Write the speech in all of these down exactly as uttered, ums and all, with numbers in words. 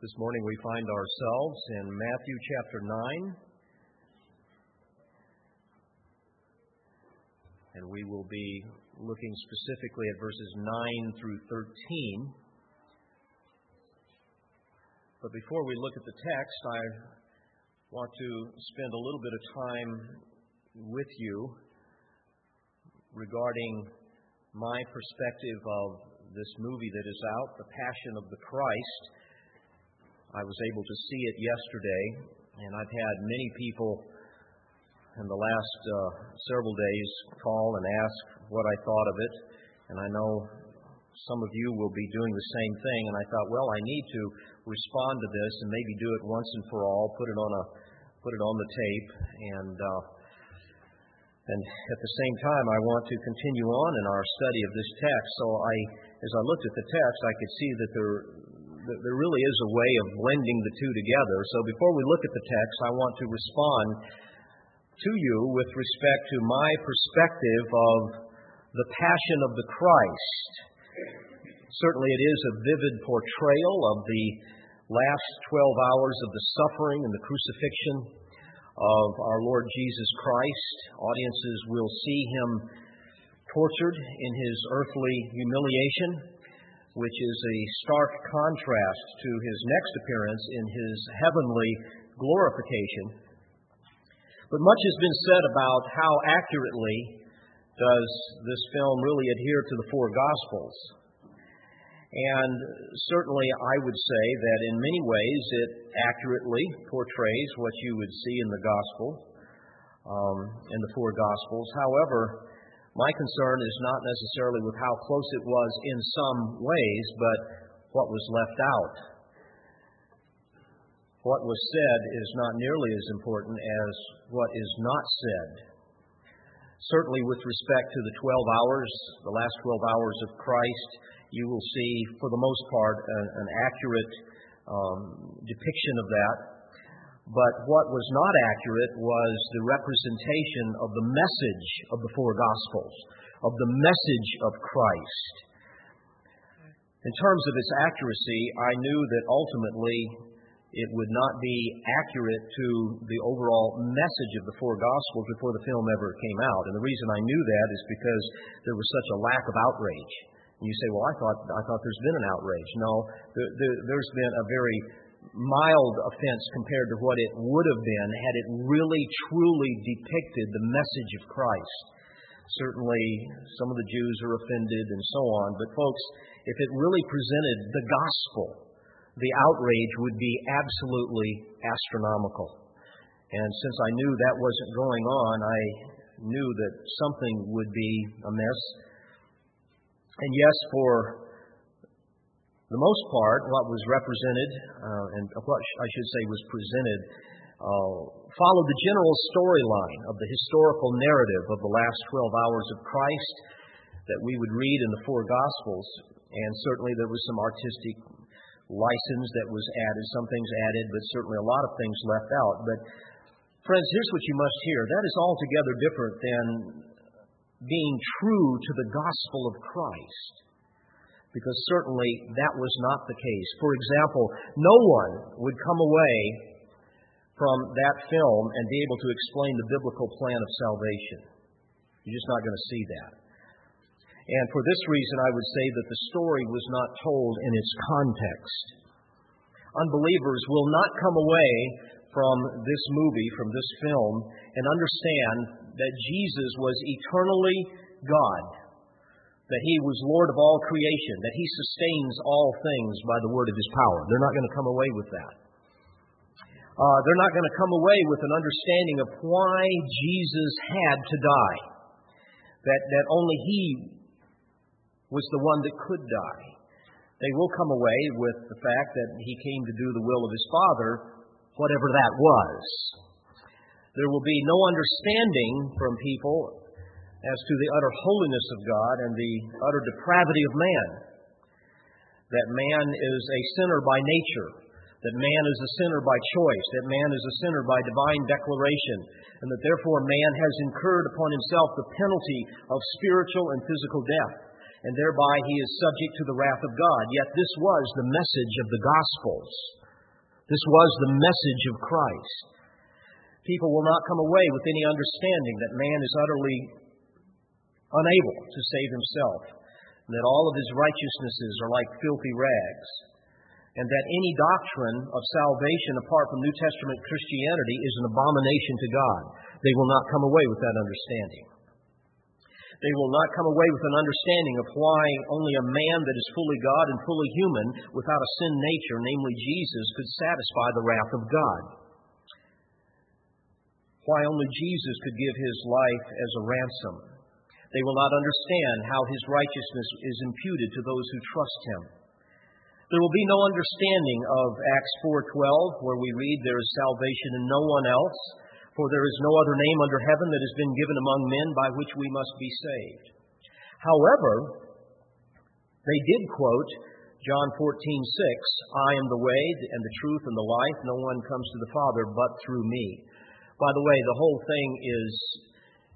This morning we find ourselves in Matthew chapter nine, and we will be looking specifically at verses nine through thirteen. But before we look at the text, I want to spend a little bit of time with you regarding my perspective of this movie that is out, The Passion of the Christ. I was able to see it yesterday, and I've had many people in the last uh, several days call and ask what I thought of it, and I know some of you will be doing the same thing, and I thought, well, I need to respond to this and maybe do it once and for all, put it on a, put it on the tape, and, uh, and at the same time, I want to continue on in our study of this text. So I, as I looked at the text, I could see that there There really is a way of blending the two together. So before we look at the text, I want to respond to you with respect to my perspective of the Passion of the Christ. Certainly it is a vivid portrayal of the last twelve hours of the suffering and the crucifixion of our Lord Jesus Christ. Audiences will see him tortured in his earthly humiliation, which is a stark contrast to his next appearance in his heavenly glorification. But much has been said about how accurately does this film really adhere to the four Gospels. And certainly I would say that in many ways it accurately portrays what you would see in the Gospel, um, in the four Gospels. However, my concern is not necessarily with how close it was in some ways, but what was left out. What was said is not nearly as important as what is not said. Certainly with respect to the twelve hours, the last twelve hours of Christ, you will see, for the most part, an, an accurate um, depiction of that. But what was not accurate was the representation of the message of the four Gospels, of the message of Christ. In terms of its accuracy, I knew that ultimately it would not be accurate to the overall message of the four Gospels before the film ever came out. And the reason I knew that is because there was such a lack of outrage. And you say, well, I thought I thought there's been an outrage. No, there, there, there's been a very mild offense compared to what it would have been had it really truly depicted the message of Christ. Certainly, some of the Jews are offended and so on, but folks, if it really presented the gospel, the outrage would be absolutely astronomical. And since I knew that wasn't going on, I knew that something would be amiss. And yes, for the most part, what was represented, uh, and what I should say was presented, uh, followed the general storyline of the historical narrative of the last twelve hours of Christ that we would read in the four Gospels. And certainly there was some artistic license that was added, some things added, but certainly a lot of things left out. But friends, here's what you must hear. That is altogether different than being true to the gospel of Christ, because certainly that was not the case. For example, no one would come away from that film and be able to explain the biblical plan of salvation. You're just not going to see that. And for this reason, I would say that the story was not told in its context. Unbelievers will not come away from this movie, from this film, and understand that Jesus was eternally God, that he was Lord of all creation, that he sustains all things by the word of his power. They're not going to come away with that. Uh, they're not going to come away with an understanding of why Jesus had to die, that, that only he was the one that could die. They will come away with the fact that he came to do the will of his Father, whatever that was. There will be no understanding from people as to the utter holiness of God and the utter depravity of man, that man is a sinner by nature, that man is a sinner by choice, that man is a sinner by divine declaration, and that therefore man has incurred upon himself the penalty of spiritual and physical death, and thereby he is subject to the wrath of God. Yet this was the message of the Gospels. This was the message of Christ. People will not come away with any understanding that man is utterly unable to save himself, and that all of his righteousnesses are like filthy rags, and that any doctrine of salvation apart from New Testament Christianity is an abomination to God. They will not come away with that understanding. They will not come away with an understanding of why only a man that is fully God and fully human without a sin nature, namely Jesus, could satisfy the wrath of God. Why only Jesus could give his life as a ransom. They will not understand how his righteousness is imputed to those who trust him. There will be no understanding of Acts four twelve, where we read, "There is salvation in no one else, for there is no other name under heaven that has been given among men by which we must be saved." However, they did quote John fourteen six, "I am the way and the truth and the life. No one comes to the Father but through me." By the way, the whole thing is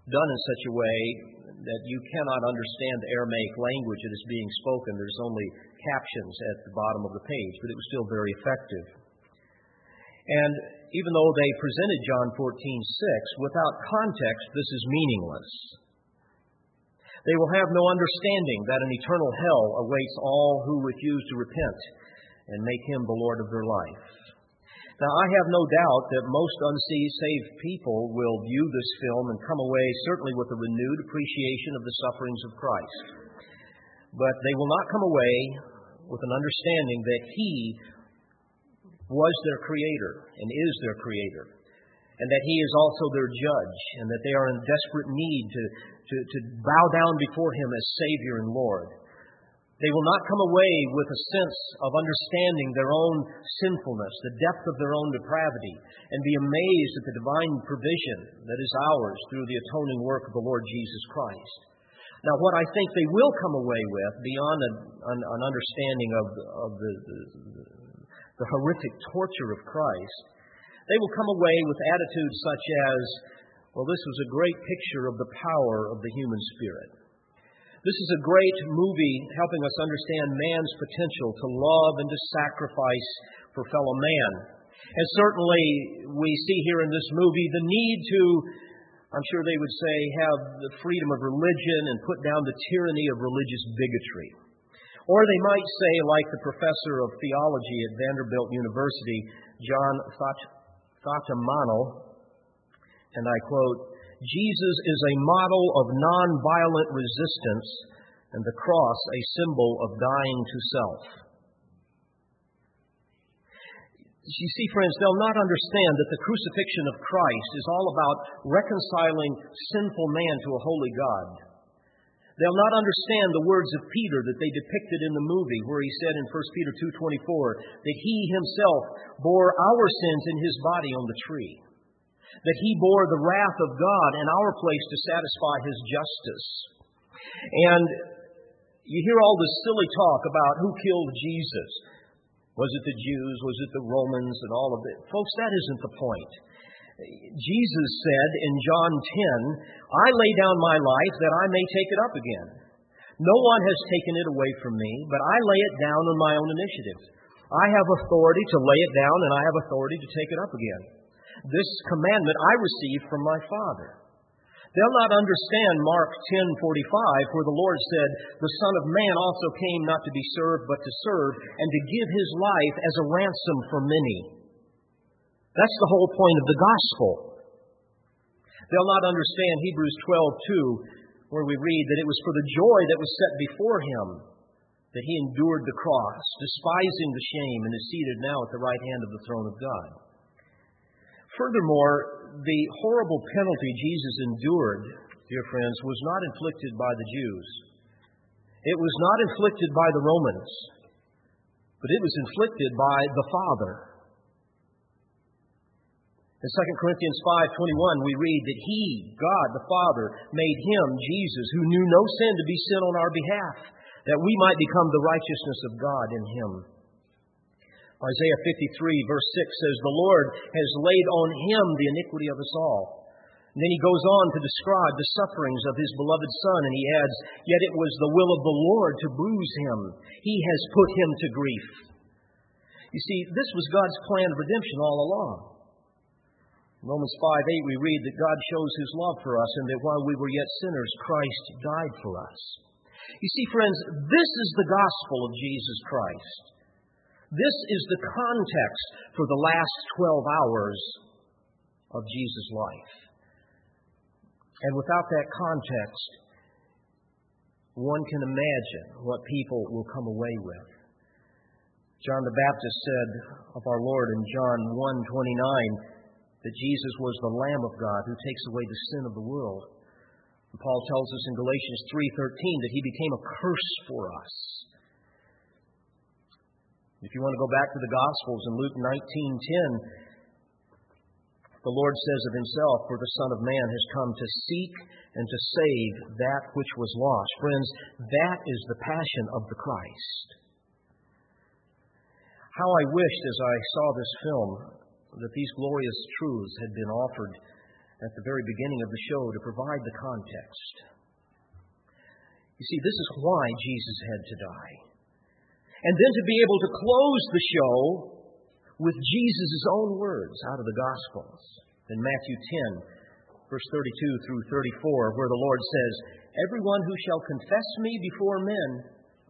done in such a way that you cannot understand the Aramaic language that is being spoken. There's only captions at the bottom of the page, but it was still very effective. And even though they presented John fourteen six, without context, this is meaningless. They will have no understanding that an eternal hell awaits all who refuse to repent and make him the Lord of their life. Now, I have no doubt that most unsaved people will view this film and come away certainly with a renewed appreciation of the sufferings of Christ. But they will not come away with an understanding that he was their creator and is their creator, and that he is also their judge, and that they are in desperate need to, to, to bow down before him as Savior and Lord. They will not come away with a sense of understanding their own sinfulness, the depth of their own depravity, and be amazed at the divine provision that is ours through the atoning work of the Lord Jesus Christ. Now, what I think they will come away with, beyond a, an, an understanding of, of the, the, the horrific torture of Christ, they will come away with attitudes such as, well, this was a great picture of the power of the human spirit. This is a great movie helping us understand man's potential to love and to sacrifice for fellow man. And certainly we see here in this movie the need to, I'm sure they would say, have the freedom of religion and put down the tyranny of religious bigotry. Or they might say, like the professor of theology at Vanderbilt University, John Thatamano, and I quote, "Jesus is a model of nonviolent resistance, and the cross a symbol of dying to self." You see, friends, they'll not understand that the crucifixion of Christ is all about reconciling sinful man to a holy God. They'll not understand the words of Peter that they depicted in the movie, where he said in First Peter two twenty-four that he himself bore our sins in his body on the tree, that he bore the wrath of God in our place to satisfy his justice. And you hear all this silly talk about who killed Jesus. Was it the Jews? Was it the Romans? And all of it. Folks, that isn't the point. Jesus said in John ten, "I lay down my life that I may take it up again. No one has taken it away from me, but I lay it down on my own initiative. I have authority to lay it down, and I have authority to take it up again. This commandment I received from my Father." They'll not understand Mark ten forty-five, where the Lord said, "The Son of Man also came not to be served, but to serve, and to give his life as a ransom for many." That's the whole point of the gospel. They'll not understand Hebrews twelve two, where we read that it was for the joy that was set before him that he endured the cross, despising the shame, and is seated now at the right hand of the throne of God. Furthermore, the horrible penalty Jesus endured, dear friends, was not inflicted by the Jews. It was not inflicted by the Romans, but it was inflicted by the Father. In Second Corinthians five twenty-one, we read that he, God the Father, made him, Jesus, who knew no sin, to be sin on our behalf, that we might become the righteousness of God in him. Isaiah fifty-three, verse six says, "The Lord has laid on him the iniquity of us all." And then he goes on to describe the sufferings of his beloved Son, and he adds, "Yet it was the will of the Lord to bruise him. He has put him to grief." You see, this was God's plan of redemption all along. In Romans five eight, we read that God shows His love for us and that while we were yet sinners, Christ died for us. You see, friends, this is the gospel of Jesus Christ. This is the context for the last twelve hours of Jesus' life. And without that context, one can imagine what people will come away with. John the Baptist said of our Lord in John one twenty-nine that Jesus was the Lamb of God who takes away the sin of the world. And Paul tells us in Galatians three thirteen that He became a curse for us. If you want to go back to the Gospels in Luke nineteen ten, the Lord says of Himself, "For the Son of Man has come to seek and to save that which was lost." Friends, that is the passion of the Christ. How I wished as I saw this film that these glorious truths had been offered at the very beginning of the show to provide the context. You see, this is why Jesus had to die. And then to be able to close the show with Jesus' own words out of the Gospels in Matthew ten, verse thirty-two through thirty-four, where the Lord says, "Everyone who shall confess me before men,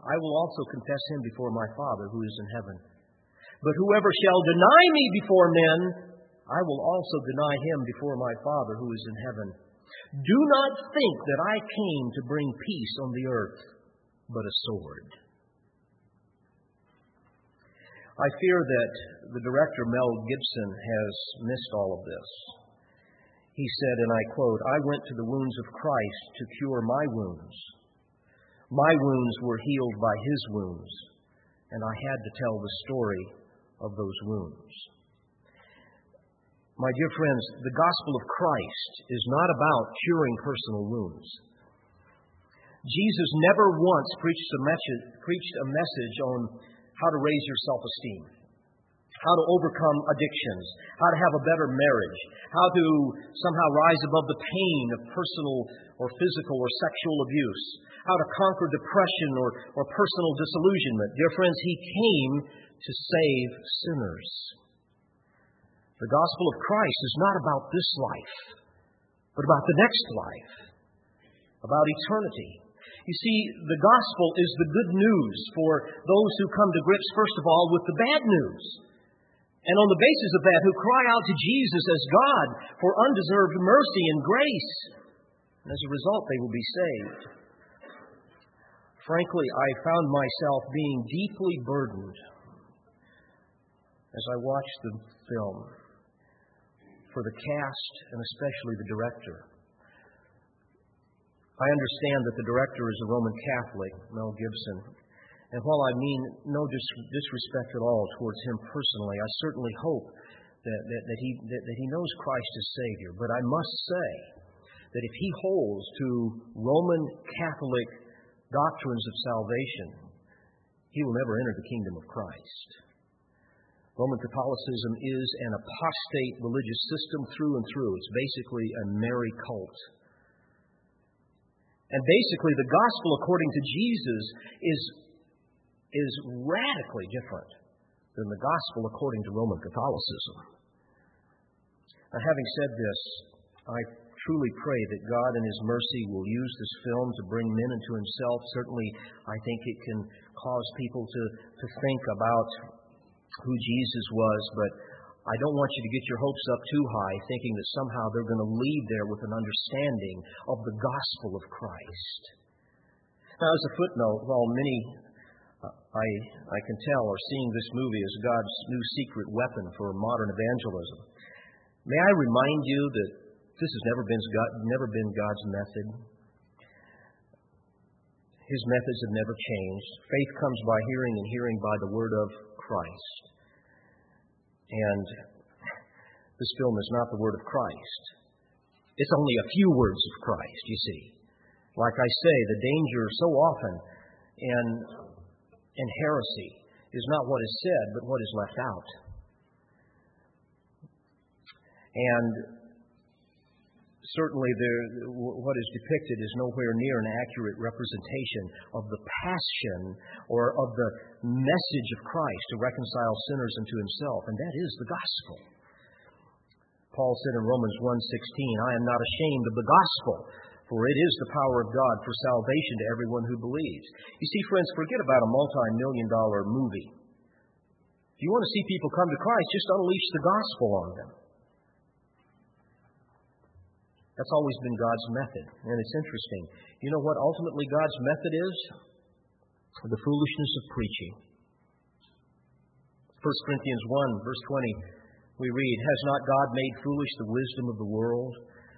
I will also confess him before my Father who is in heaven. But whoever shall deny me before men, I will also deny him before my Father who is in heaven. Do not think that I came to bring peace on the earth, but a sword." I fear that the director, Mel Gibson, has missed all of this. He said, and I quote, "I went to the wounds of Christ to cure my wounds. My wounds were healed by His wounds, and I had to tell the story of those wounds." My dear friends, the gospel of Christ is not about curing personal wounds. Jesus never once preached a message, preached a message on how to raise your self-esteem, how to overcome addictions, how to have a better marriage, how to somehow rise above the pain of personal or physical or sexual abuse, how to conquer depression or, or personal disillusionment. Dear friends, He came to save sinners. The gospel of Christ is not about this life, but about the next life, about eternity. You see, the gospel is the good news for those who come to grips, first of all, with the bad news. And on the basis of that, who cry out to Jesus as God for undeserved mercy and grace. And as a result, they will be saved. Frankly, I found myself being deeply burdened as I watched the film for the cast and especially the director. I understand that the director is a Roman Catholic, Mel Gibson, and while I mean no dis- disrespect at all towards him personally, I certainly hope that, that, that, he, that, that he knows Christ as Savior. But I must say that if he holds to Roman Catholic doctrines of salvation, he will never enter the kingdom of Christ. Roman Catholicism is an apostate religious system through and through. It's basically a Mary cult. And basically, the gospel, according to Jesus, is, is radically different than the gospel according to Roman Catholicism. Now, having said this, I truly pray that God in His mercy will use this film to bring men into Himself. Certainly, I think it can cause people to, to think about who Jesus was, but I don't want you to get your hopes up too high thinking that somehow they're going to leave there with an understanding of the gospel of Christ. Now, as a footnote, while many, uh, I, I can tell, are seeing this movie as God's new secret weapon for modern evangelism, may I remind you that this has never been, God, never been God's method. His methods have never changed. Faith comes by hearing, and hearing by the word of Christ. And this film is not the word of Christ. It's only a few words of Christ, you see. Like I say, the danger so often in, in heresy is not what is said, but what is left out. And Certainly, there, what is depicted is nowhere near an accurate representation of the passion or of the message of Christ to reconcile sinners unto himself, and that is the gospel. Paul said in Romans one sixteen, "I am not ashamed of the gospel, for it is the power of God for salvation to everyone who believes." You see, friends, forget about a multi-million dollar movie. If you want to see people come to Christ, just unleash the gospel on them. That's always been God's method, and it's interesting. You know what ultimately God's method is? The foolishness of preaching. First Corinthians one, verse twenty, we read, "Has not God made foolish the wisdom of the world?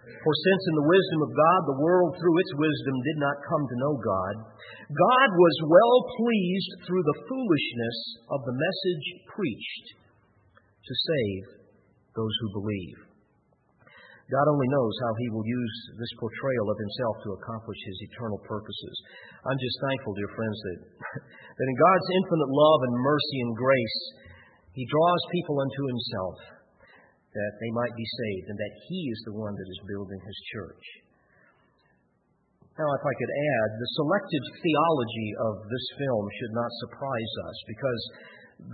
For since in the wisdom of God, the world through its wisdom did not come to know God, God was well pleased through the foolishness of the message preached to save those who believe." God only knows how He will use this portrayal of Himself to accomplish His eternal purposes. I'm just thankful, dear friends, that, that in God's infinite love and mercy and grace, He draws people unto Himself that they might be saved, and that He is the one that is building His church. Now, if I could add, the selected theology of this film should not surprise us, because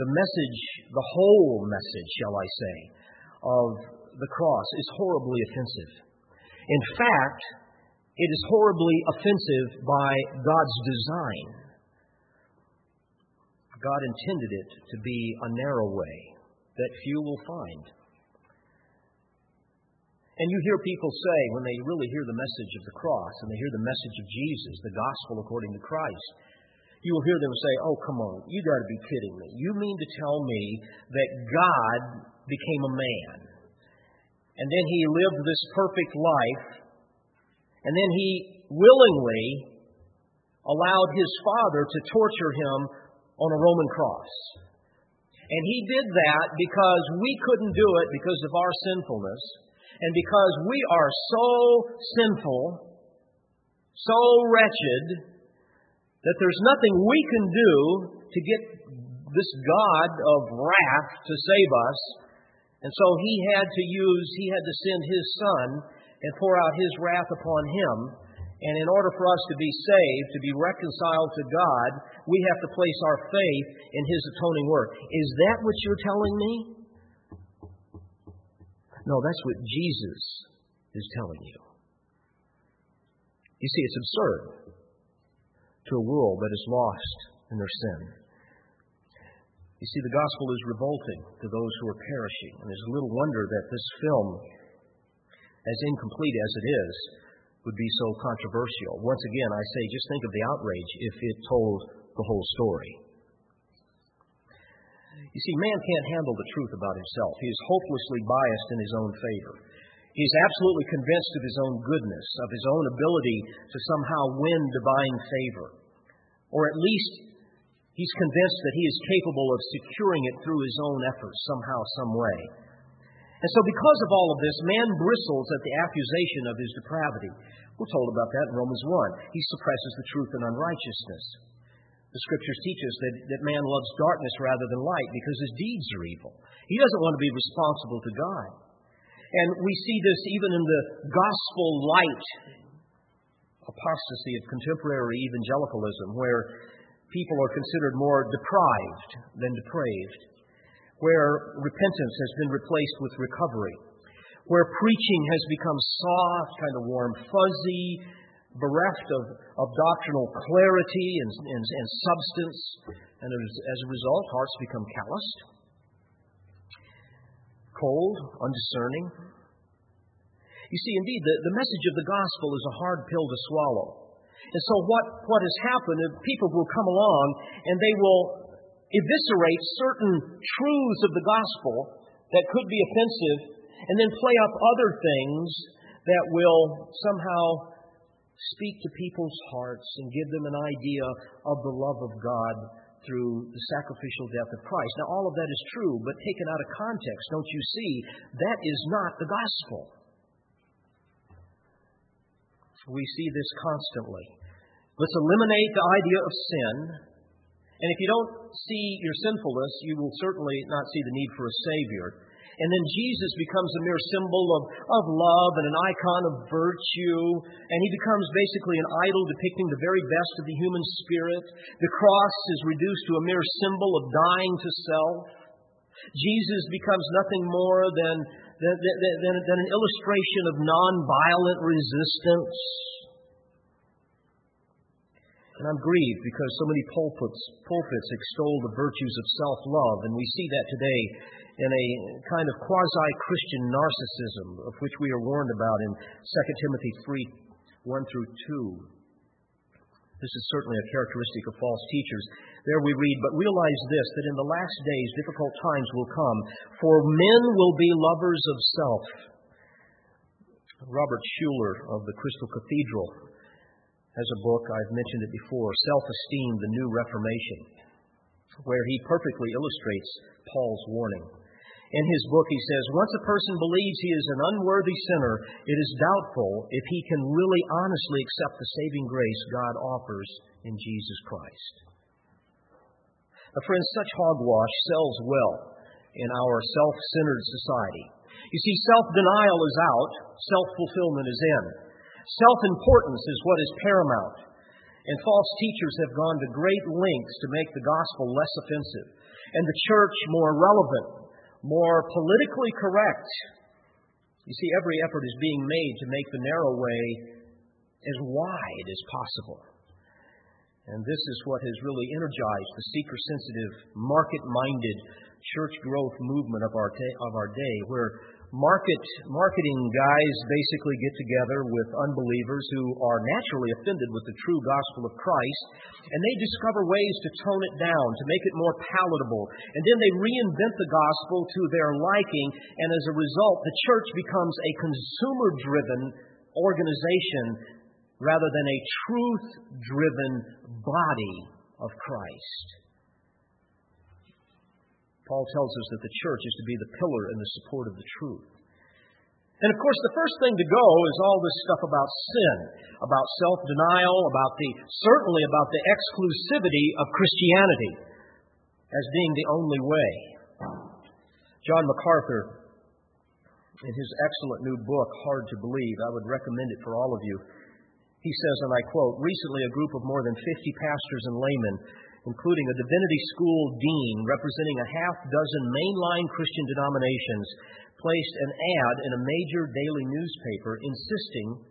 the message, the whole message, shall I say, of the cross is horribly offensive. In fact, it is horribly offensive by God's design. God intended it to be a narrow way that few will find. And you hear people say, when they really hear the message of the cross and they hear the message of Jesus, the gospel according to Christ, you will hear them say, "Oh, come on, you got to be kidding me. You mean to tell me that God became a man, and then He lived this perfect life, and then He willingly allowed His Father to torture Him on a Roman cross. And He did that because we couldn't do it because of our sinfulness, and because we are so sinful, so wretched, that there's nothing we can do to get this God of wrath to save us. And so he had to use, he had to send his son and pour out his wrath upon him. And in order for us to be saved, to be reconciled to God, we have to place our faith in his atoning work." Is that what you're telling me? No, that's what Jesus is telling you. You see, it's absurd to a world that is lost in their sin. You see, the gospel is revolting to those who are perishing. And it's little wonder that this film, as incomplete as it is, would be so controversial. Once again, I say, just think of the outrage if it told the whole story. You see, man can't handle the truth about himself. He is hopelessly biased in his own favor. He is absolutely convinced of his own goodness, of his own ability to somehow win divine favor. Or at least, he's convinced that he is capable of securing it through his own efforts, somehow, some way. And so because of all of this, man bristles at the accusation of his depravity. We're told about that in Romans one. He suppresses the truth in unrighteousness. The Scriptures teach us that, that man loves darkness rather than light because his deeds are evil. He doesn't want to be responsible to God. And we see this even in the gospel light apostasy of contemporary evangelicalism, where people are considered more deprived than depraved, where repentance has been replaced with recovery, where preaching has become soft, kind of warm, fuzzy, bereft of, of doctrinal clarity and, and, and substance, and as, as a result, hearts become calloused, cold, undiscerning. You see, indeed, the, the message of the gospel is a hard pill to swallow. And so what, what has happened is people will come along and they will eviscerate certain truths of the gospel that could be offensive and then play up other things that will somehow speak to people's hearts and give them an idea of the love of God through the sacrificial death of Christ. Now, all of that is true, but taken out of context, don't you see, that is not the gospel. We see this constantly. Let's eliminate the idea of sin And if you don't see your sinfulness, you will certainly not see the need for a Savior. And then Jesus becomes a mere symbol of, of love and an icon of virtue. And he becomes basically an idol depicting the very best of the human spirit. The cross is reduced to a mere symbol of dying to self. Jesus becomes nothing more than, than, than, than an illustration of nonviolent resistance. And I'm grieved because so many pulpits, pulpits extol the virtues of self-love. And we see that today in a kind of quasi-Christian narcissism of which we are warned about in Second Timothy three, one through two. This is certainly a characteristic of false teachers. There we read, "But realize this, that in the last days difficult times will come, for men will be lovers of self." Robert Schuler of the Crystal Cathedral has a book, I've mentioned it before, Self-Esteem, the New Reformation, where he perfectly illustrates Paul's warning. In his book, he says, "Once a person believes he is an unworthy sinner, it is doubtful if he can really honestly accept the saving grace God offers in Jesus Christ." Now, friends, such hogwash sells well in our self-centered society. You see, self-denial is out, self-fulfillment is in. Self-importance is what is paramount. And false teachers have gone to great lengths to make the gospel less offensive and the church more relevant, more politically correct. You see, every effort is being made to make the narrow way as wide as possible. And this is what has really energized the seeker-sensitive, market-minded church growth movement of our ta- of our day, where Market, marketing guys basically get together with unbelievers who are naturally offended with the true gospel of Christ, and they discover ways to tone it down, to make it more palatable. And then they reinvent the gospel to their liking, and as a result, the church becomes a consumer-driven organization rather than a truth-driven body of Christ. Paul tells us that the church is to be the pillar and the support of the truth. And of course, the first thing to go is all this stuff about sin, about self-denial, about the certainly about the exclusivity of Christianity as being the only way. John MacArthur, in his excellent new book, Hard to Believe, I would recommend it for all of you. He says, and I quote, "Recently a group of more than fifty pastors and laymen, including a divinity school dean representing a half dozen mainline Christian denominations, placed an ad in a major daily newspaper insisting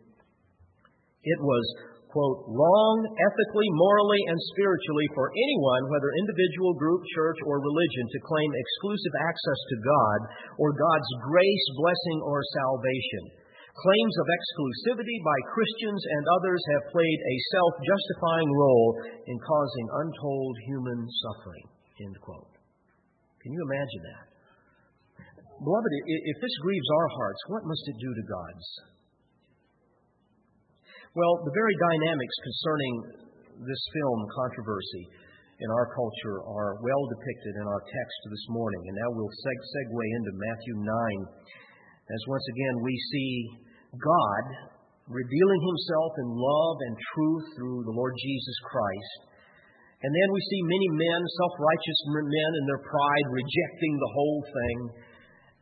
it was, quote, wrong ethically, morally, and spiritually for anyone, whether individual, group, church, or religion, to claim exclusive access to God or God's grace, blessing, or salvation. Claims of exclusivity by Christians and others have played a self-justifying role in causing untold human suffering." End quote. Can you imagine that? Beloved, if this grieves our hearts, what must it do to God's? Well, the very dynamics concerning this film controversy in our culture are well depicted in our text this morning. And now we'll seg- segue into Matthew nine. As once again we see God revealing himself in love and truth through the Lord Jesus Christ. And then we see many men, self-righteous men in their pride, rejecting the whole thing.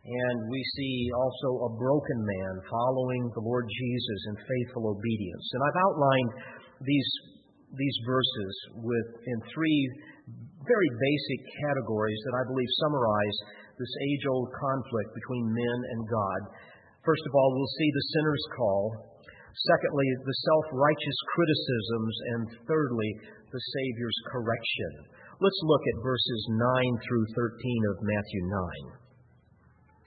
And we see also a broken man following the Lord Jesus in faithful obedience. And I've outlined these, these verses with in three very basic categories that I believe summarize this age-old conflict between men and God. First of all, we'll see the sinner's call. Secondly, the self-righteous criticisms. And thirdly, the Savior's correction. Let's look at verses nine through thirteen of Matthew nine.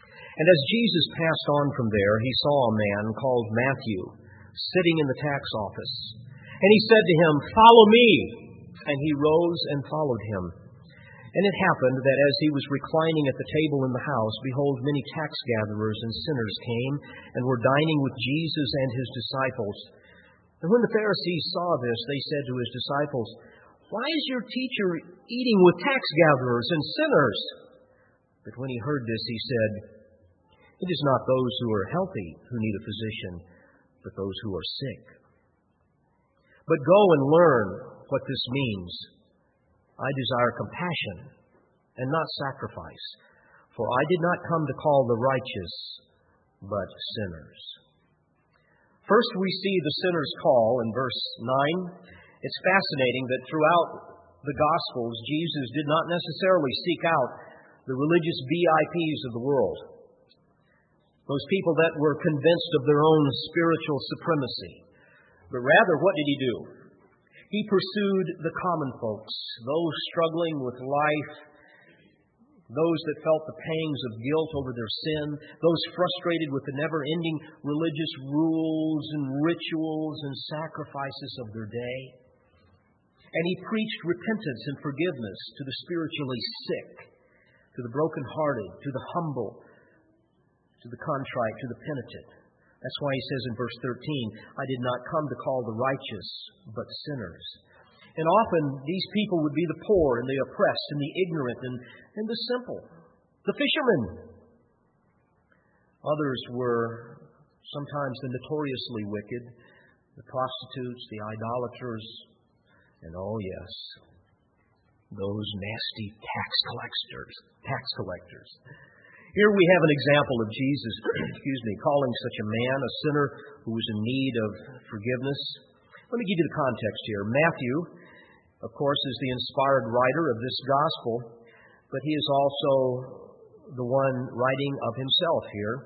"And as Jesus passed on from there, he saw a man called Matthew sitting in the tax office. And he said to him, 'Follow me.' And he rose and followed him. And it happened that as he was reclining at the table in the house, behold, many tax gatherers and sinners came and were dining with Jesus and his disciples. And when the Pharisees saw this, they said to his disciples, 'Why is your teacher eating with tax gatherers and sinners?' But when he heard this, he said, 'It is not those who are healthy who need a physician, but those who are sick. But go and learn what this means. I desire compassion and not sacrifice. For I did not come to call the righteous, but sinners." First, we see the sinner's call in verse nine. It's fascinating that throughout the Gospels, Jesus did not necessarily seek out the religious V I Ps of the world, those people that were convinced of their own spiritual supremacy. But rather, what did he do? He pursued the common folks, those struggling with life, those that felt the pangs of guilt over their sin, those frustrated with the never-ending religious rules and rituals and sacrifices of their day. And he preached repentance and forgiveness to the spiritually sick, to the brokenhearted, to the humble, to the contrite, to the penitent. That's why he says in verse thirteen, "I did not come to call the righteous, but sinners." And often these people would be the poor and the oppressed and the ignorant and, and the simple, the fishermen. Others were sometimes the notoriously wicked, the prostitutes, the idolaters, and oh yes, those nasty tax collectors, tax collectors. Here we have an example of Jesus, excuse me, calling such a man, a sinner who was in need of forgiveness. Let me give you the context here. Matthew, of course, is the inspired writer of this gospel, but he is also the one writing of himself here.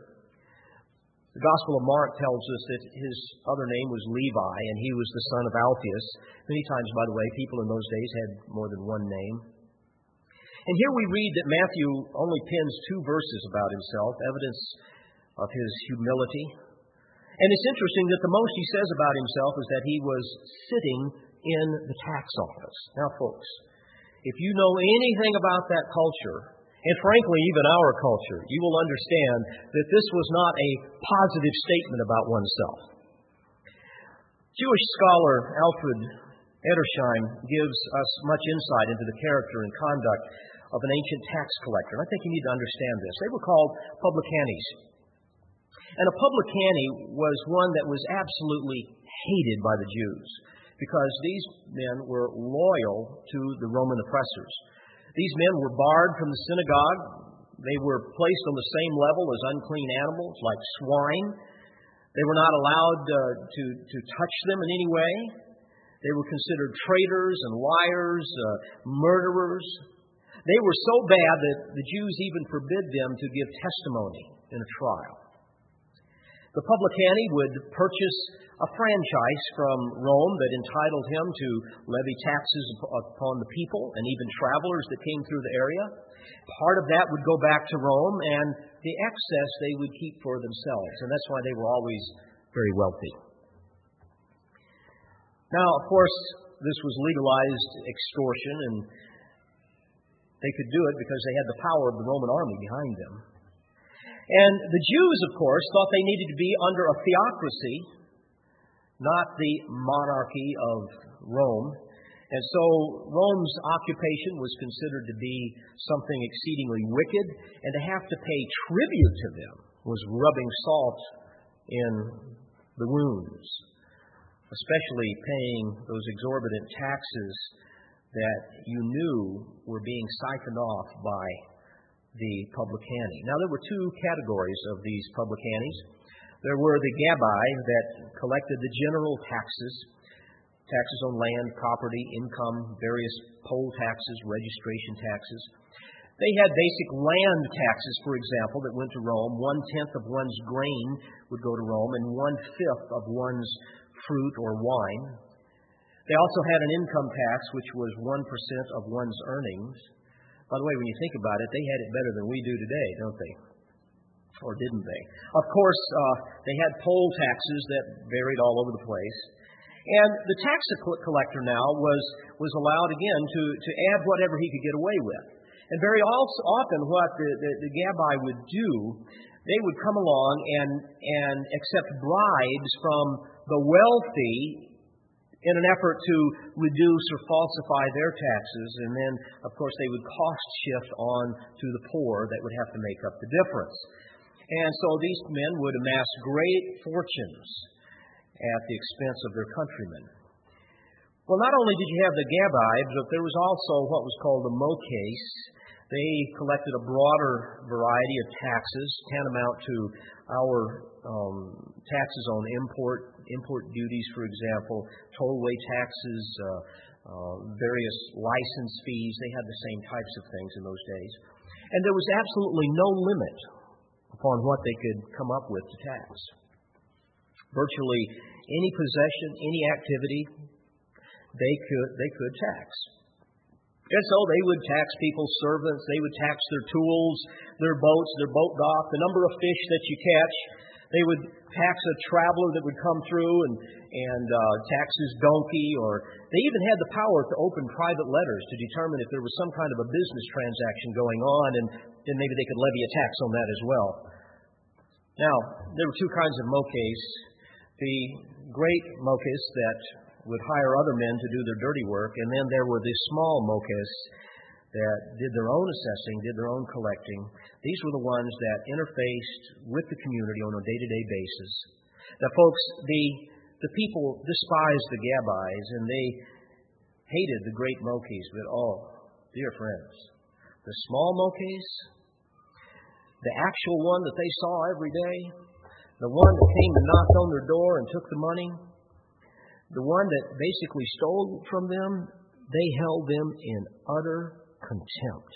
The Gospel of Mark tells us that his other name was Levi, and he was the son of Alphaeus. Many times, by the way, people in those days had more than one name. And here we read that Matthew only pens two verses about himself, evidence of his humility. And it's interesting that the most he says about himself is that he was sitting in the tax office. Now, folks, if you know anything about that culture, and frankly, even our culture, you will understand that this was not a positive statement about oneself. Jewish scholar Alfred Edersheim gives us much insight into the character and conduct of an ancient tax collector. And I think you need to understand this. They were called publicanes. And a publicane was one that was absolutely hated by the Jews because these men were loyal to the Roman oppressors. These men were barred from the synagogue. They were placed on the same level as unclean animals, like swine. They were not allowed uh, to, to touch them in any way. They were considered traitors and liars, uh, murderers. They were so bad that the Jews even forbid them to give testimony in a trial. The publican would purchase a franchise from Rome that entitled him to levy taxes upon the people and even travelers that came through the area. Part of that would go back to Rome, and the excess they would keep for themselves. And that's why they were always very wealthy. Now, of course, this was legalized extortion, and they could do it because they had the power of the Roman army behind them. And the Jews, of course, thought they needed to be under a theocracy, not the monarchy of Rome. And so Rome's occupation was considered to be something exceedingly wicked, and to have to pay tribute to them was rubbing salt in the wounds, especially paying those exorbitant taxes that you knew were being siphoned off by the publicani. Now, there were two categories of these publicanis. There were the gabbai that collected the general taxes, taxes on land, property, income, various poll taxes, registration taxes. They had basic land taxes, for example, that went to Rome. One-tenth of one's grain would go to Rome, and one-fifth of one's fruit or wine. They also had an income tax, which was one percent of one's earnings. By the way, when you think about it, they had it better than we do today, don't they? Or didn't they? Of course, uh, they had poll taxes that varied all over the place. And the tax collector now was, was allowed, again, to, to add whatever he could get away with. And very often what the, the, the gabbai would do, they would come along and, and accept bribes from the wealthy in an effort to reduce or falsify their taxes. And then, of course, they would cost shift on to the poor that would have to make up the difference. And so these men would amass great fortunes at the expense of their countrymen. Well, not only did you have the Gabites, but there was also what was called the Moces. They collected a broader variety of taxes, tantamount to our um, taxes on import, import duties, for example, tollway taxes, uh, uh, various license fees. They had the same types of things in those days. And there was absolutely no limit upon what they could come up with to tax. Virtually any possession, any activity, they could they could tax. And so they would tax people's servants, they would tax their tools, their boats, their boat dock, the number of fish that you catch. They would tax a traveler that would come through and, and uh, tax his donkey. Or they even had the power to open private letters to determine if there was some kind of a business transaction going on, and then maybe they could levy a tax on that as well. Now, there were two kinds of moces. The great moces that would hire other men to do their dirty work, and then there were the small moces that did their own assessing, did their own collecting. These were the ones that interfaced with the community on a day-to-day basis. Now, folks, the the people despised the Gabites, and they hated the great moces. But, oh, dear friends, the small moces, the actual one that they saw every day, the one that came and knocked on their door and took the money, the one that basically stole from them, they held them in utter contempt.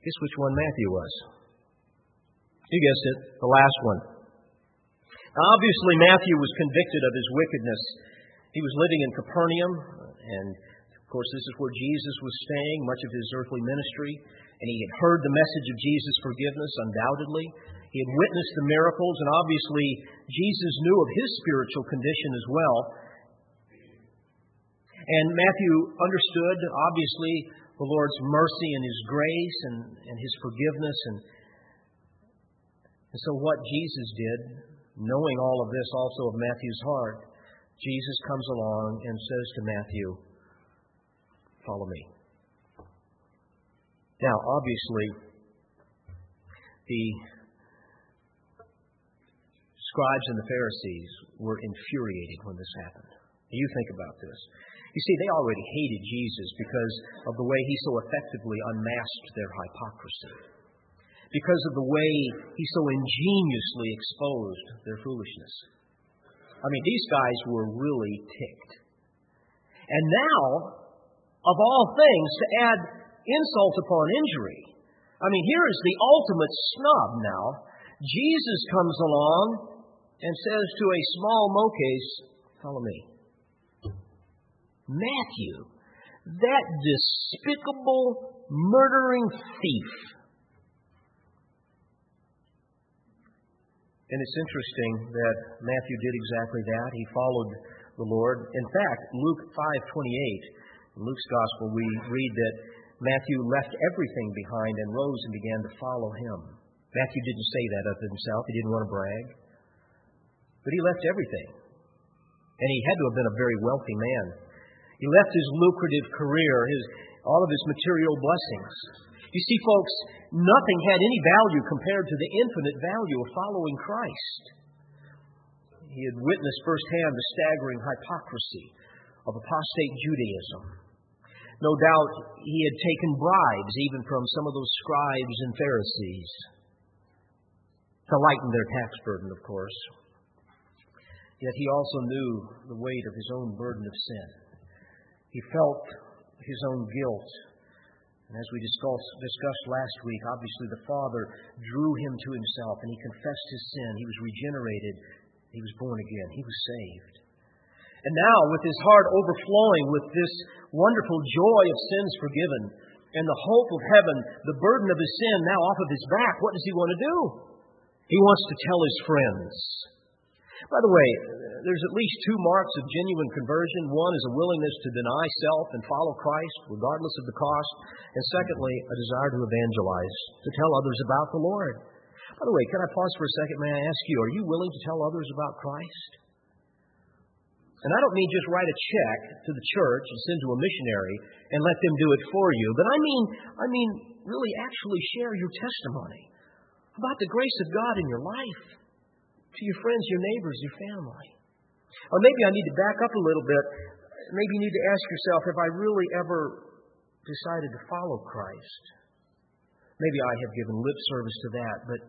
Guess which one Matthew was? You guessed it, the last one. Now, obviously, Matthew was convicted of his wickedness. He was living in Capernaum, and of course, this is where Jesus was staying much of his earthly ministry, and he had heard the message of Jesus' forgiveness, undoubtedly. He had witnessed the miracles, and obviously, Jesus knew of his spiritual condition as well. And Matthew understood, obviously, the Lord's mercy and His grace and, and His forgiveness. And, and so what Jesus did, knowing all of this also of Matthew's heart, Jesus comes along and says to Matthew, "Follow me." Now, obviously, the scribes and the Pharisees were infuriated when this happened. You think about this. You see, they already hated Jesus because of the way he so effectively unmasked their hypocrisy, because of the way he so ingeniously exposed their foolishness. I mean, these guys were really ticked. And now, of all things, to add insult upon injury, I mean, here is the ultimate snub now. Jesus comes along and says to a small moces, "Follow me." Matthew, that despicable, murdering thief. And it's interesting that Matthew did exactly that. He followed the Lord. In fact, Luke five twenty-eight, in Luke's Gospel, we read that Matthew left everything behind and rose and began to follow him. Matthew didn't say that of himself. He didn't want to brag. But he left everything. And he had to have been a very wealthy man. He left his lucrative career, his all of his material blessings. You see, folks, nothing had any value compared to the infinite value of following Christ. He had witnessed firsthand the staggering hypocrisy of apostate Judaism. No doubt he had taken bribes even from some of those scribes and Pharisees to lighten their tax burden, of course. Yet he also knew the weight of his own burden of sin. He felt his own guilt. And as we discussed last week, obviously the Father drew him to himself and he confessed his sin. He was regenerated. He was born again. He was saved. And now, with his heart overflowing with this wonderful joy of sins forgiven and the hope of heaven, the burden of his sin now off of his back, what does he want to do? He wants to tell his friends. By the way, there's at least two marks of genuine conversion. One is a willingness to deny self and follow Christ, regardless of the cost. And secondly, a desire to evangelize, to tell others about the Lord. By the way, can I pause for a second? May I ask you, are you willing to tell others about Christ? And I don't mean just write a check to the church and send to a missionary and let them do it for you. But I mean, I mean, really actually share your testimony about the grace of God in your life, to your friends, your neighbors, your family. Or maybe I need to back up a little bit. maybe need to ask yourself, have I really ever decided to follow Christ? Maybe I have given lip service to that, but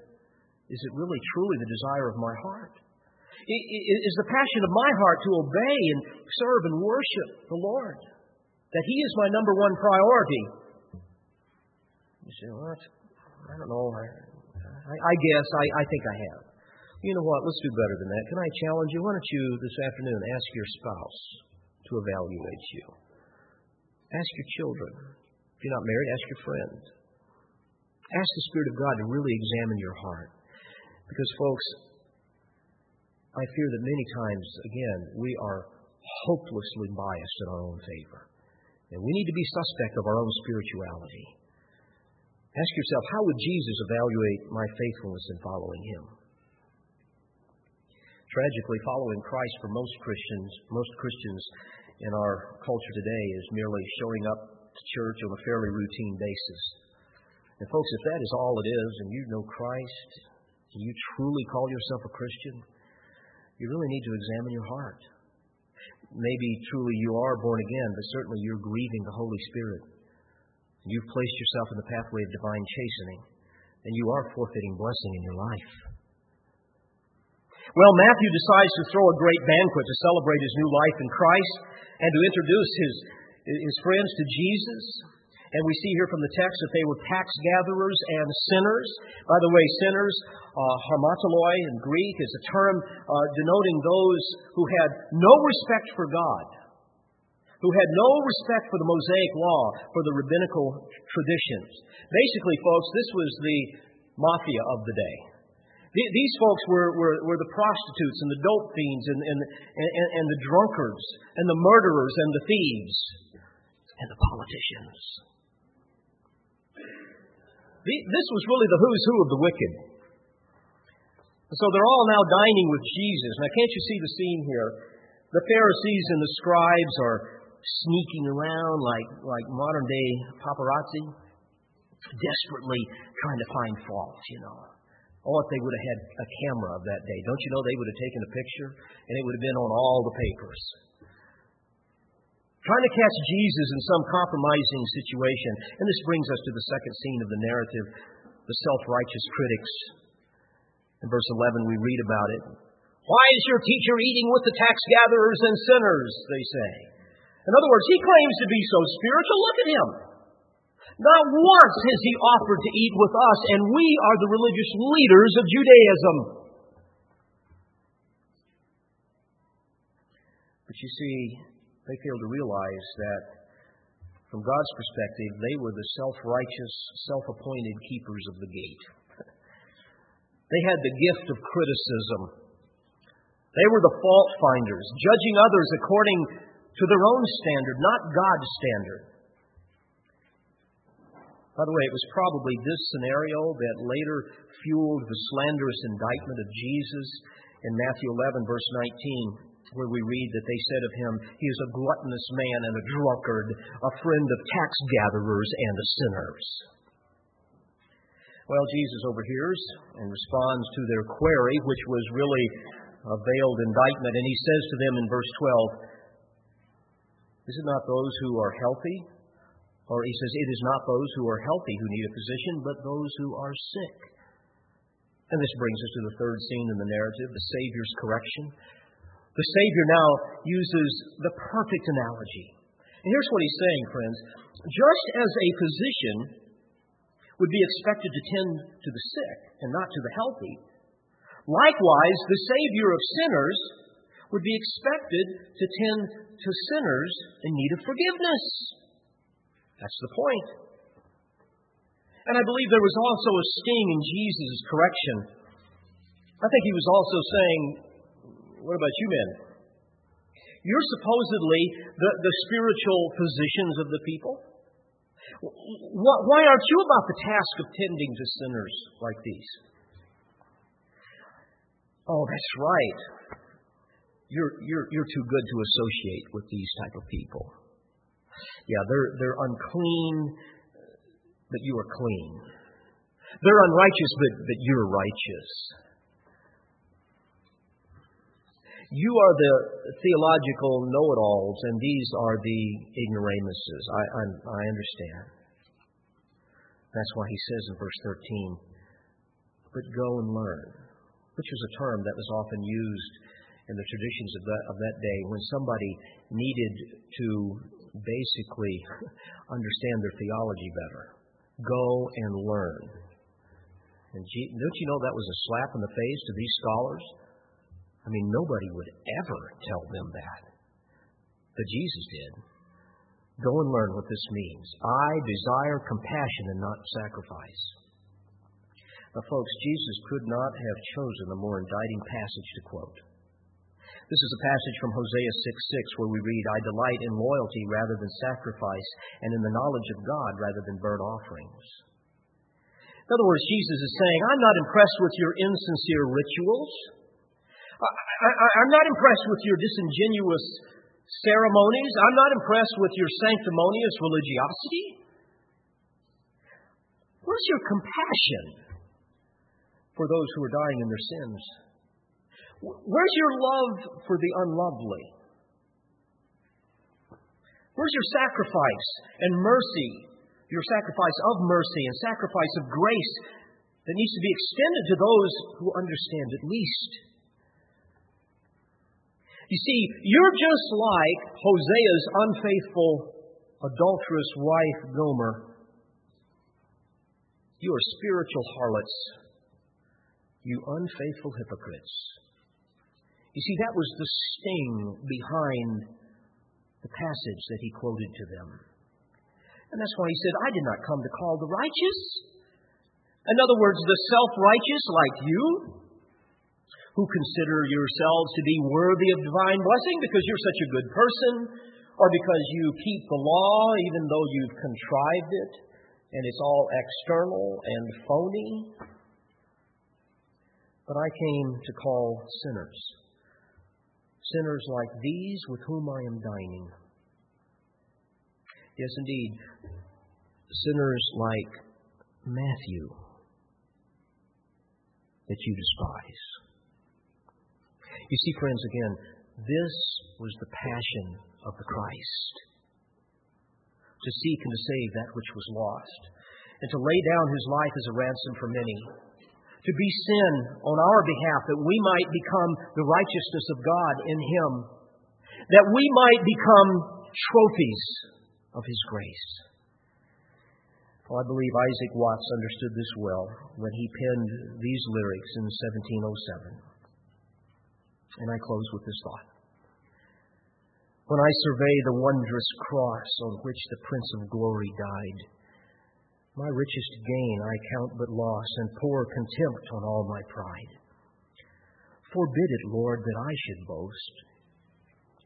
is it really truly the desire of my heart? Is the passion of my heart to obey and serve and worship the Lord? That He is my number one priority? You say, well, that's, I don't know. I, I guess. I, I think I have. You know what? Let's do better than that. Can I challenge you? Why don't you this afternoon ask your spouse to evaluate you? Ask your children. If you're not married, ask your friends. Ask the Spirit of God to really examine your heart. Because, folks, I fear that many times, again, we are hopelessly biased in our own favor. And we need to be suspect of our own spirituality. Ask yourself, how would Jesus evaluate my faithfulness in following Him? Tragically, following Christ for most Christians, most Christians in our culture today is merely showing up to church on a fairly routine basis. And folks, if that is all it is, and you know Christ, and you truly call yourself a Christian, you really need to examine your heart. Maybe truly you are born again, but certainly you're grieving the Holy Spirit. You've placed yourself in the pathway of divine chastening, and you are forfeiting blessing in your life. Well, Matthew decides to throw a great banquet to celebrate his new life in Christ and to introduce his, his friends to Jesus. And we see here from the text that they were tax gatherers and sinners. By the way, sinners, uh, harmatoloi in Greek, is a term uh, denoting those who had no respect for God, who had no respect for the Mosaic law, for the rabbinical traditions. Basically, folks, this was the mafia of the day. The, these folks were, were, were the prostitutes and the dope fiends and, and, and, and the drunkards and the murderers and the thieves and the politicians. The, this was really the who's who of the wicked. So they're all now dining with Jesus. Now, can't you see the scene here? The Pharisees and the scribes are sneaking around like, like modern-day paparazzi, desperately trying to find fault, you know. Oh, if they would have had a camera of that day. Don't you know they would have taken a picture, and it would have been on all the papers. Trying to catch Jesus in some compromising situation. And this brings us to the second scene of the narrative, the self-righteous critics. In verse eleven, we read about it. Why is your teacher eating with the tax gatherers and sinners, they say. In other words, he claims to be so spiritual. Look at him. Not once has he offered to eat with us, and we are the religious leaders of Judaism. But you see, they fail to realize that from God's perspective, they were the self-righteous, self-appointed keepers of the gate. They had the gift of criticism. They were the fault finders, judging others according to their own standard, not God's standard. By the way, it was probably this scenario that later fueled the slanderous indictment of Jesus in Matthew eleven, verse nineteen. Where we read that they said of him, he is a gluttonous man and a drunkard, a friend of tax gatherers and of sinners. Well, Jesus overhears and responds to their query, which was really a veiled indictment. And he says to them in verse twelve, is it not those who are healthy? Or he says, it is not those who are healthy who need a physician, but those who are sick. And this brings us to the third scene in the narrative, the Savior's correction. The Savior now uses the perfect analogy. And here's what he's saying, friends. Just as a physician would be expected to tend to the sick and not to the healthy, likewise, the Savior of sinners would be expected to tend to sinners in need of forgiveness. That's the point. And I believe there was also a sting in Jesus' correction. I think he was also saying, what about you men? You're supposedly the, the spiritual physicians of the people. Why aren't you about the task of tending to sinners like these? Oh, that's right. You're, you're, you're too good to associate with these type of people. Yeah, they're, they're unclean, but you are clean. They're unrighteous, but, but you're righteous. you are the theological know-it-alls, and these are the ignoramuses. I, I, I understand. That's why he says in verse thirteen, but go and learn, which was a term that was often used in the traditions of that, of that day when somebody needed to basically understand their theology better. Go and learn. And don't you know that was a slap in the face to these scholars? I mean, nobody would ever tell them that. But Jesus did. Go and learn what this means. I desire compassion and not sacrifice. Now, folks, Jesus could not have chosen a more indicting passage to quote. This is a passage from Hosea six six where we read, I delight in loyalty rather than sacrifice, and in the knowledge of God rather than burnt offerings. In other words, Jesus is saying, I'm not impressed with your insincere rituals. I, I, I'm not impressed with your disingenuous ceremonies. I'm not impressed with your sanctimonious religiosity. Where's your compassion for those who are dying in their sins? Where's your love for the unlovely? Where's your sacrifice and mercy, your sacrifice of mercy and sacrifice of grace that needs to be extended to those who understand at least? You see, you're just like Hosea's unfaithful, adulterous wife, Gomer. You are spiritual harlots, you unfaithful hypocrites. You see, that was the sting behind the passage that he quoted to them. And that's why he said, I did not come to call the righteous. In other words, the self-righteous like you, who consider yourselves to be worthy of divine blessing because you're such a good person, or because you keep the law even though you've contrived it, and it's all external and phony. But I came to call sinners. Sinners like these with whom I am dining. Yes, indeed. Sinners like Matthew that you despise. You see, friends, again, this was the passion of the Christ. To seek and to save that which was lost. And to lay down his life as a ransom for many. To be sin on our behalf, that we might become the righteousness of God in him. That we might become trophies of his grace. Well, I believe Isaac Watts understood this well when he penned these lyrics in seventeen oh seven. And I close with this thought. When I survey the wondrous cross on which the Prince of Glory died, my richest gain I count but loss, and pour contempt on all my pride. Forbid it, Lord, that I should boast.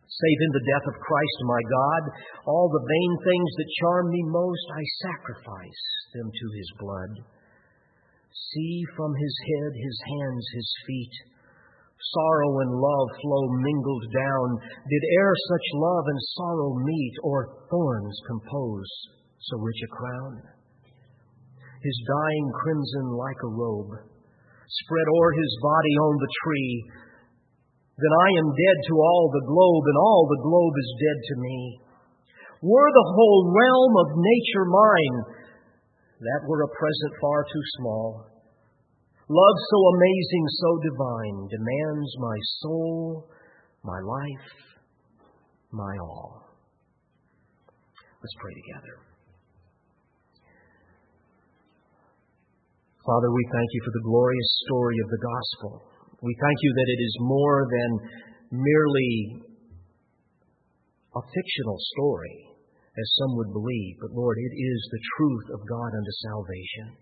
Save in the death of Christ my God, all the vain things that charm me most, I sacrifice them to his blood. See from his head, his hands, his feet, sorrow and love flow mingled down. Did e'er such love and sorrow meet, or thorns compose so rich a crown? His dying crimson like a robe, spread o'er his body on the tree. Then I am dead to all the globe, and all the globe is dead to me. Were the whole realm of nature mine, that were a present far too small. Love so amazing, so divine, demands my soul, my life, my all. Let's pray together. Father, we thank you for the glorious story of the gospel. We thank you that it is more than merely a fictional story, as some would believe. But Lord, it is the truth of God unto salvation.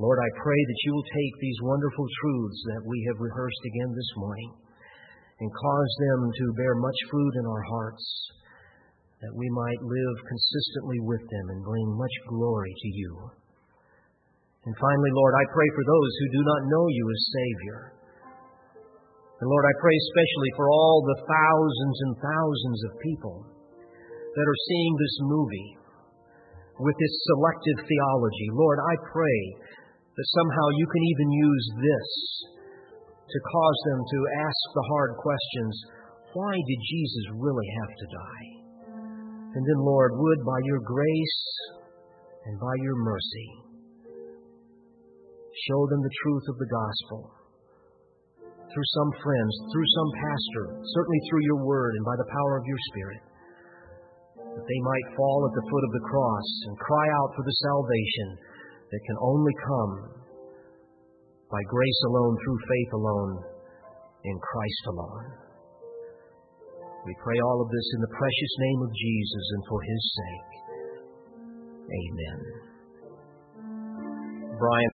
Lord, I pray that you will take these wonderful truths that we have rehearsed again this morning and cause them to bear much fruit in our hearts, that we might live consistently with them and bring much glory to you. And finally, Lord, I pray for those who do not know you as Savior. And Lord, I pray especially for all the thousands and thousands of people that are seeing this movie with this selective theology. Lord, I pray that somehow you can even use this to cause them to ask the hard questions, why did Jesus really have to die? And then, Lord, would by your grace and by your mercy, show them the truth of the gospel through some friends, through some pastor, certainly through your word and by the power of your Spirit, that they might fall at the foot of the cross and cry out for the salvation that can only come by grace alone, through faith alone, in Christ alone. We pray all of this in the precious name of Jesus and for His sake. Amen. Brian.